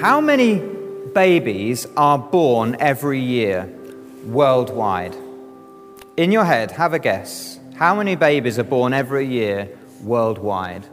How many babies are born every year worldwide? In your head, have a guess. How many babies are born every year worldwide?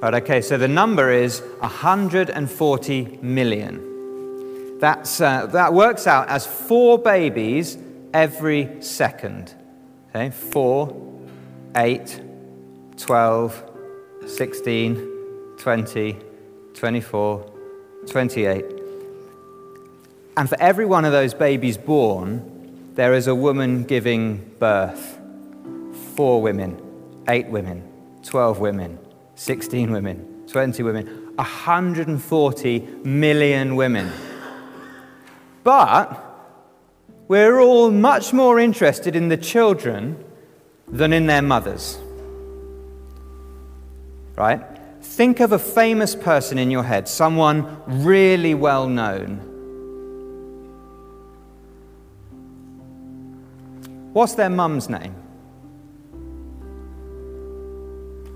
Right, okay, so the number is 140 million. That works out as 4 babies every second. Okay, 4, 8, 12, 16, 20, 24, 28. And for every one of those babies born, there is a woman giving birth. 4 women, 8 women, 12 women, 16 women, 20 women, 140 million women. But we're all much more interested in the children than in their mothers. Right? Think of a famous person in your head, someone really well known. What's their mum's name?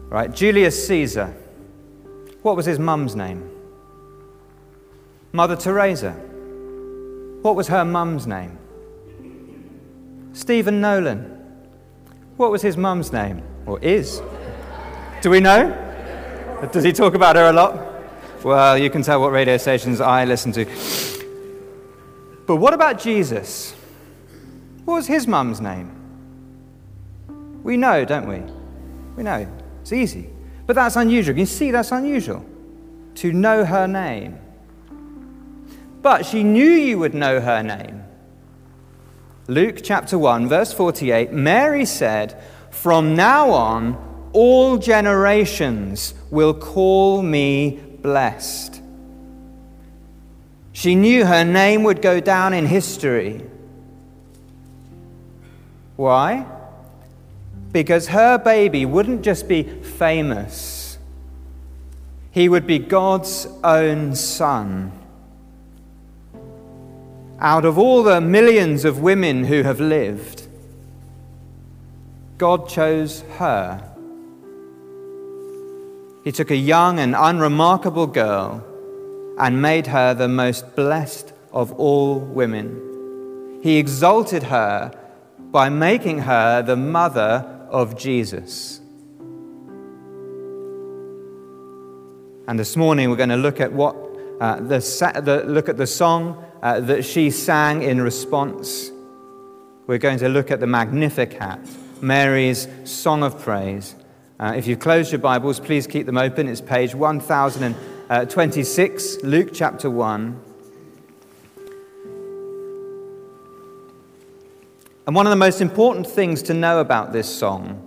Right, Julius Caesar. What was his mum's name? Mother Teresa. What was her mum's name? Stephen Nolan. What was his mum's name? Or is? Do we know? Does he talk about her a lot? Well, you can tell what radio stations I listen to. But what about Jesus? What was his mum's name? We know, don't we? We know. It's easy. But that's unusual. You see, that's unusual. To know her name. But she knew you would know her name. Luke chapter 1, verse 48, Mary said, "From now on, all generations will call me blessed." She knew her name would go down in history. Why? Because her baby wouldn't just be famous. He would be God's own son. Out of all the millions of women who have lived, God chose her. He took a young and unremarkable girl and made her the most blessed of all women. He exalted her by making her the mother of Jesus. And this morning we're going to look at the song that she sang in response. We're going to look at the Magnificat, Mary's song of praise. If you've closed your Bibles, please keep them open. It's page 1026, Luke chapter 1. And one of the most important things to know about this song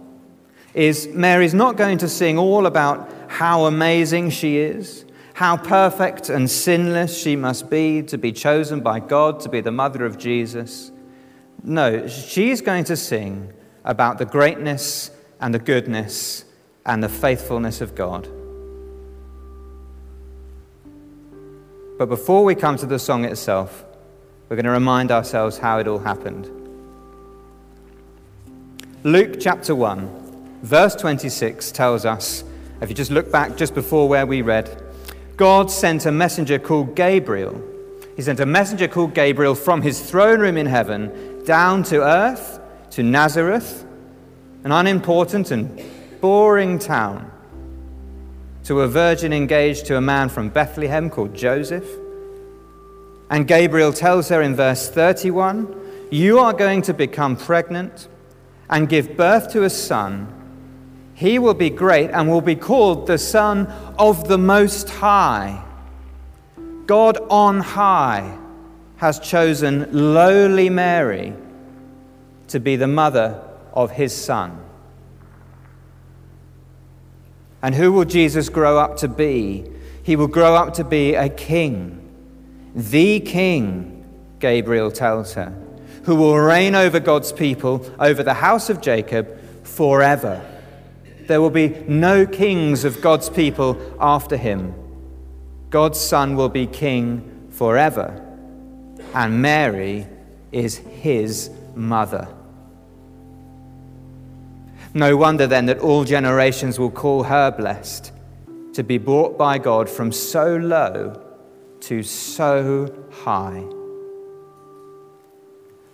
is Mary's not going to sing all about how amazing she is, how perfect and sinless she must be to be chosen by God, to be the mother of Jesus. No, she's going to sing about the greatness and the goodness and the faithfulness of God. But before we come to the song itself, we're going to remind ourselves how it all happened. Luke chapter 1, verse 26 tells us, if you just look back just before where we read, God sent a messenger called Gabriel. He sent a messenger called Gabriel from his throne room in heaven down to earth, to Nazareth, an unimportant and boring town, to a virgin engaged to a man from Bethlehem called Joseph. And Gabriel tells her in verse 31, "You are going to become pregnant and give birth to a son. He will be great and will be called the Son of the Most High. God on high has chosen lowly Mary to be the mother of his son." And who will Jesus grow up to be? He will grow up to be a king, the king, Gabriel tells her, who will reign over God's people, over the house of Jacob, forever. There will be no kings of God's people after him. God's son will be king forever, and Mary is his mother. No wonder then that all generations will call her blessed, to be brought by God from so low to so high.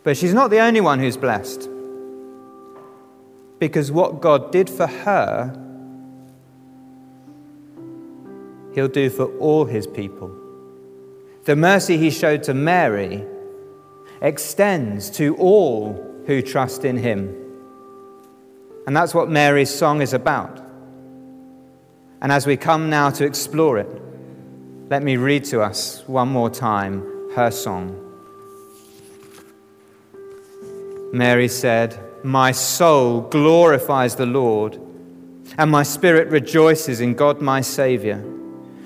But she's not the only one who's blessed, because what God did for her, he'll do for all his people. The mercy he showed to Mary extends to all who trust in him. And that's what Mary's song is about. And as we come now to explore it, let me read to us one more time her song. Mary said, "My soul glorifies the Lord, and my spirit rejoices in God my Saviour,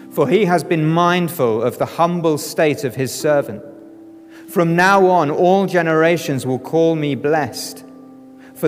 for he has been mindful of the humble state of his servant. From now on, all generations will call me blessed, for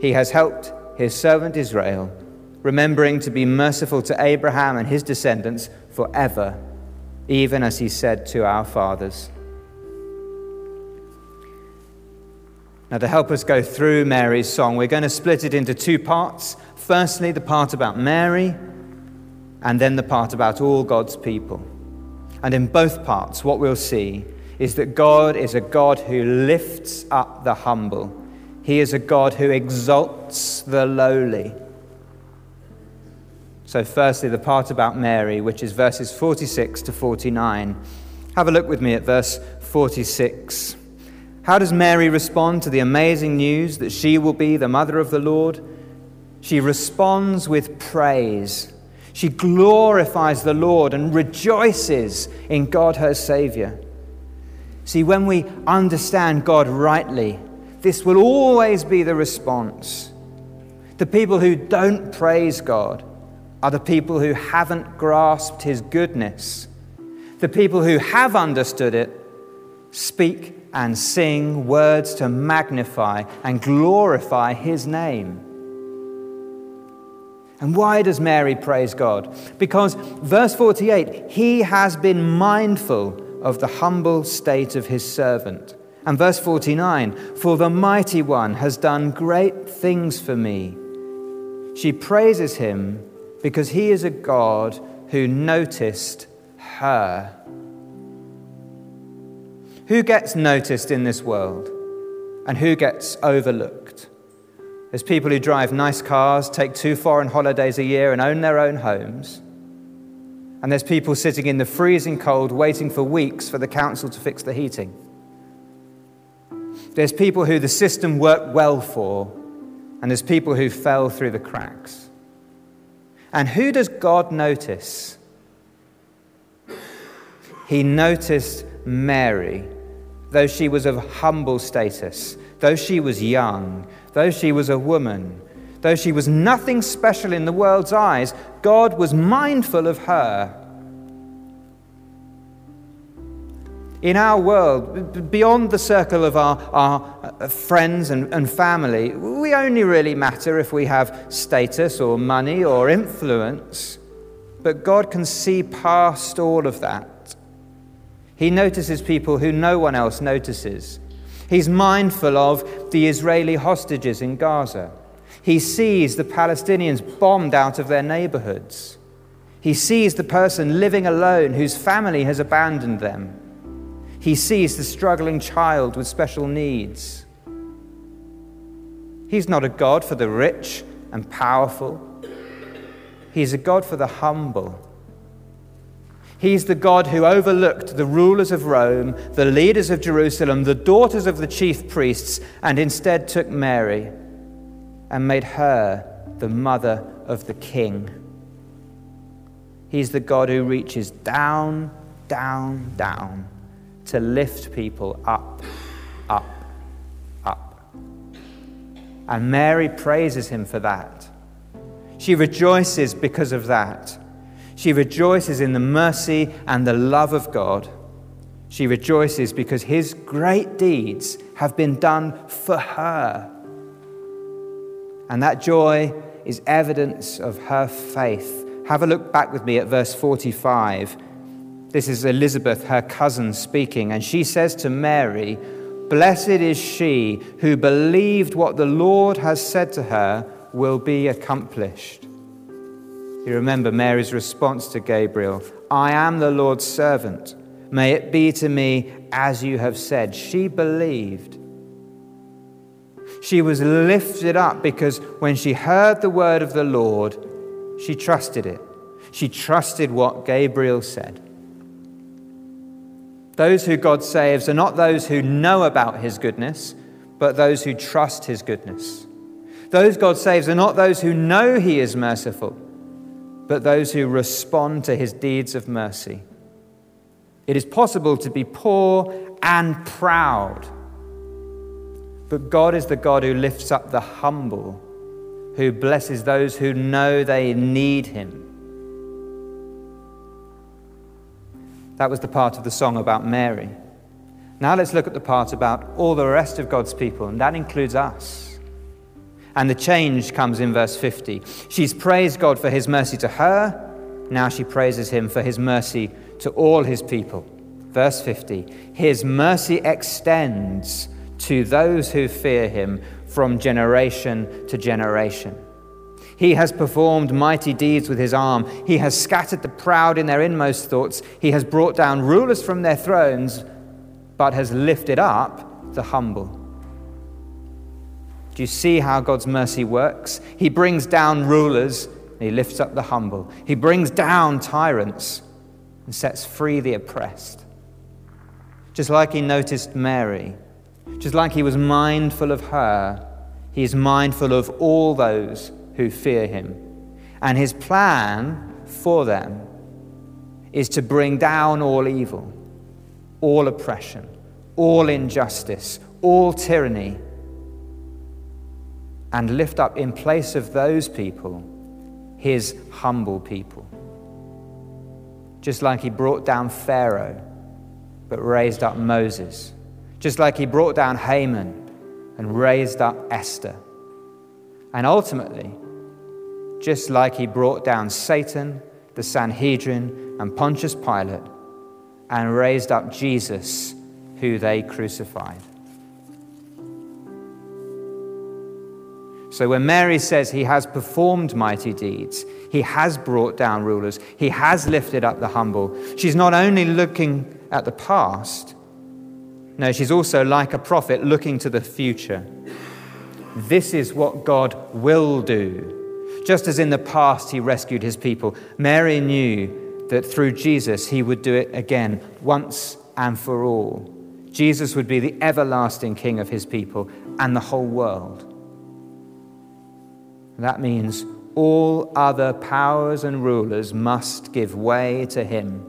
He has helped his servant Israel, remembering to be merciful to Abraham and his descendants forever, even as he said to our fathers." Now, to help us go through Mary's song, we're going to split it into two parts. Firstly, the part about Mary, and then the part about all God's people. And in both parts, what we'll see is that God is a God who lifts up the humble. He is a God who exalts the lowly. So firstly, the part about Mary, which is verses 46 to 49. Have a look with me at verse 46. How does Mary respond to the amazing news that she will be the mother of the Lord? She responds with praise. She glorifies the Lord and rejoices in God her Saviour. See, when we understand God rightly, this will always be the response. The people who don't praise God are the people who haven't grasped his goodness. The people who have understood it speak and sing words to magnify and glorify his name. And why does Mary praise God? Because, verse 48, he has been mindful of the humble state of his servant. And verse 49, for the Mighty One has done great things for me. She praises him because he is a God who noticed her. Who gets noticed in this world and who gets overlooked? There's people who drive nice cars, take 2 foreign holidays a year and own their own homes. And there's people sitting in the freezing cold waiting for weeks for the council to fix the heating. There's people who the system worked well for, and there's people who fell through the cracks. And who does God notice? He noticed Mary, though she was of humble status, though she was young, though she was a woman, though she was nothing special in the world's eyes, God was mindful of her. In our world, beyond the circle of our friends and family, we only really matter if we have status or money or influence, but God can see past all of that. He notices people who no one else notices. He's mindful of the Israeli hostages in Gaza. He sees the Palestinians bombed out of their neighborhoods. He sees the person living alone whose family has abandoned them. He sees the struggling child with special needs. He's not a God for the rich and powerful. He's a God for the humble. He's the God who overlooked the rulers of Rome, the leaders of Jerusalem, the daughters of the chief priests, and instead took Mary and made her the mother of the King. He's the God who reaches down, down, down to lift people up, up, up. And Mary praises him for that. She rejoices because of that. She rejoices in the mercy and the love of God. She rejoices because his great deeds have been done for her. And that joy is evidence of her faith. Have a look back with me at verse 45. This is Elizabeth, her cousin, speaking, and she says to Mary, "Blessed is she who believed what the Lord has said to her will be accomplished." You remember Mary's response to Gabriel, "I am the Lord's servant. May it be to me as you have said." She believed. She was lifted up because when she heard the word of the Lord, she trusted it. She trusted what Gabriel said. Those who God saves are not those who know about his goodness, but those who trust his goodness. Those God saves are not those who know he is merciful, but those who respond to his deeds of mercy. It is possible to be poor and proud, but God is the God who lifts up the humble, who blesses those who know they need him. That was the part of the song about Mary. Now let's look at the part about all the rest of God's people, and that includes us. And the change comes in verse 50. She's praised God for his mercy to her. Now she praises him for his mercy to all his people. Verse 50, his mercy extends to those who fear him from generation to generation. He has performed mighty deeds with his arm. He has scattered the proud in their inmost thoughts. He has brought down rulers from their thrones, but has lifted up the humble. Do you see how God's mercy works? He brings down rulers, and he lifts up the humble. He brings down tyrants and sets free the oppressed. Just like he noticed Mary, just like he was mindful of her, he is mindful of all those who fear him. And his plan for them is to bring down all evil, all oppression, all injustice, all tyranny, and lift up in place of those people, his humble people. Just like he brought down Pharaoh, but raised up Moses. Just like he brought down Haman and raised up Esther. And ultimately, just like he brought down Satan, the Sanhedrin, and Pontius Pilate, and raised up Jesus, who they crucified. So when Mary says he has performed mighty deeds, he has brought down rulers, he has lifted up the humble, she's not only looking at the past, no, she's also like a prophet looking to the future. This is what God will do. Just as in the past he rescued his people, Mary knew that through Jesus he would do it again, once and for all. Jesus would be the everlasting king of his people and the whole world. And that means all other powers and rulers must give way to him.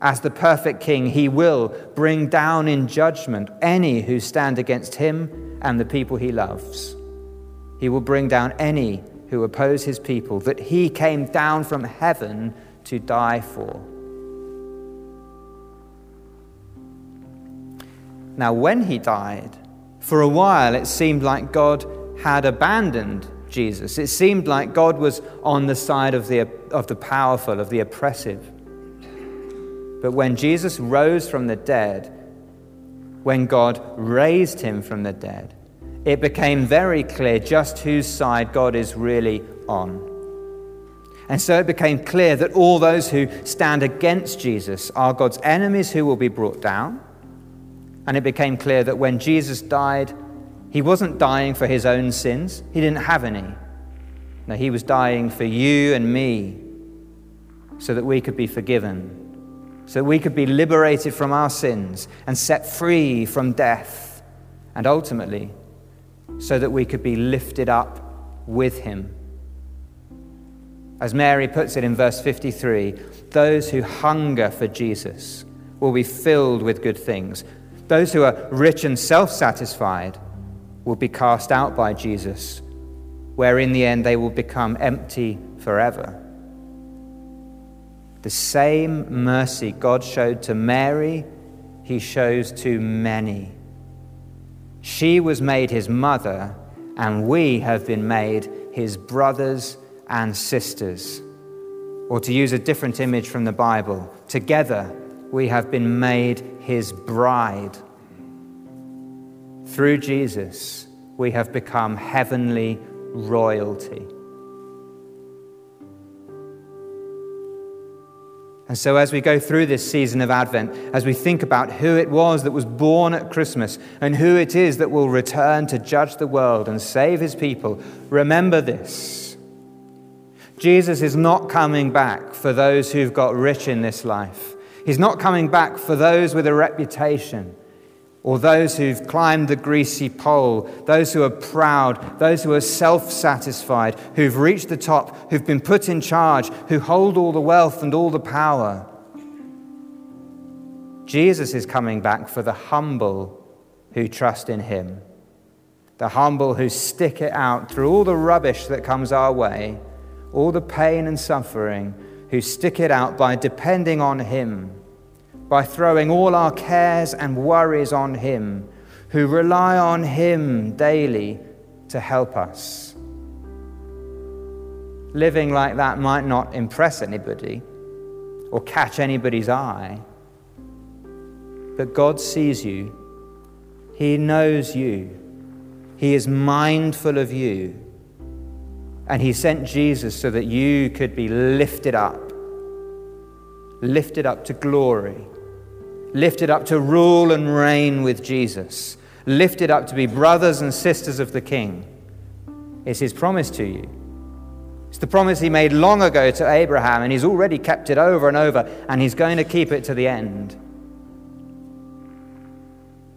As the perfect king, he will bring down in judgment any who stand against him and the people he loves. He will bring down any who oppose his people that he came down from heaven to die for. Now, when he died, for a while it seemed like God had abandoned Jesus. It seemed like God was on the side of the powerful, of the oppressive. But when Jesus rose from the dead, when God raised him from the dead, it became very clear just whose side God is really on. And so it became clear that all those who stand against Jesus are God's enemies who will be brought down. And it became clear that when Jesus died, he wasn't dying for his own sins. He didn't have any. No, he was dying for you and me so that we could be forgiven, so that we could be liberated from our sins and set free from death, and ultimately, so that we could be lifted up with him. As Mary puts it in verse 53, those who hunger for Jesus will be filled with good things. Those who are rich and self-satisfied will be cast out by Jesus, where in the end they will become empty forever. The same mercy God showed to Mary, he shows to many. She was made his mother, and we have been made his brothers and sisters. Or to use a different image from the Bible, together we have been made his bride. Through Jesus, we have become heavenly royalty. And so as we go through this season of Advent, as we think about who it was that was born at Christmas and who it is that will return to judge the world and save his people, remember this. Jesus is not coming back for those who've got rich in this life. He's not coming back for those with a reputation or those who've climbed the greasy pole, those who are proud, those who are self-satisfied, who've reached the top, who've been put in charge, who hold all the wealth and all the power. Jesus is coming back for the humble who trust in him, the humble who stick it out through all the rubbish that comes our way, all the pain and suffering, who stick it out by depending on him, by throwing all our cares and worries on him, who rely on him daily to help us. Living like that might not impress anybody or catch anybody's eye, but God sees you. He knows you. He is mindful of you. And he sent Jesus so that you could be lifted up to glory, lifted up to rule and reign with Jesus, lifted up to be brothers and sisters of the King. It's his promise to you. It's the promise he made long ago to Abraham, and he's already kept it over and over, and he's going to keep it to the end.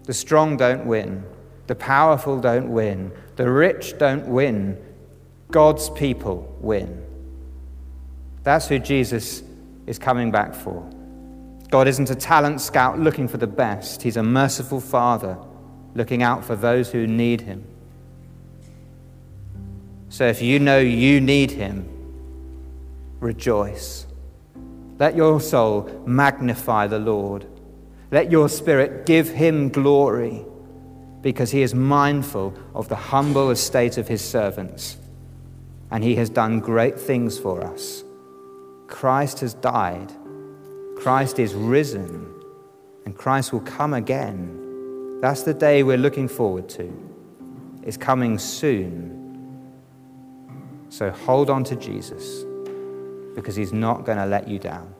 The strong don't win. The powerful don't win. The rich don't win. God's people win. That's who Jesus is coming back for. God isn't a talent scout looking for the best. He's a merciful Father looking out for those who need him. So if you know you need him, rejoice. Let your soul magnify the Lord. Let your spirit give him glory, because he is mindful of the humble estate of his servants, and he has done great things for us. Christ has died, Christ is risen, and Christ will come again. That's the day we're looking forward to. It's coming soon. So hold on to Jesus, because he's not going to let you down.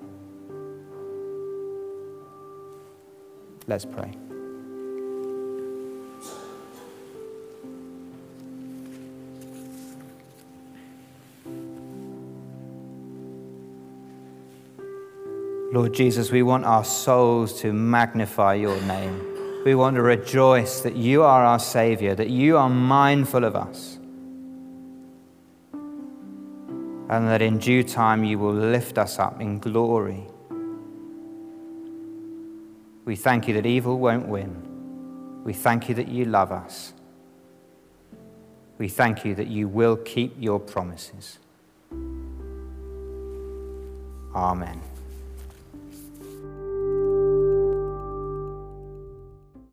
Let's pray. Lord Jesus, we want our souls to magnify your name. We want to rejoice that you are our Savior, that you are mindful of us, and that in due time you will lift us up in glory. We thank you that evil won't win. We thank you that you love us. We thank you that you will keep your promises. Amen.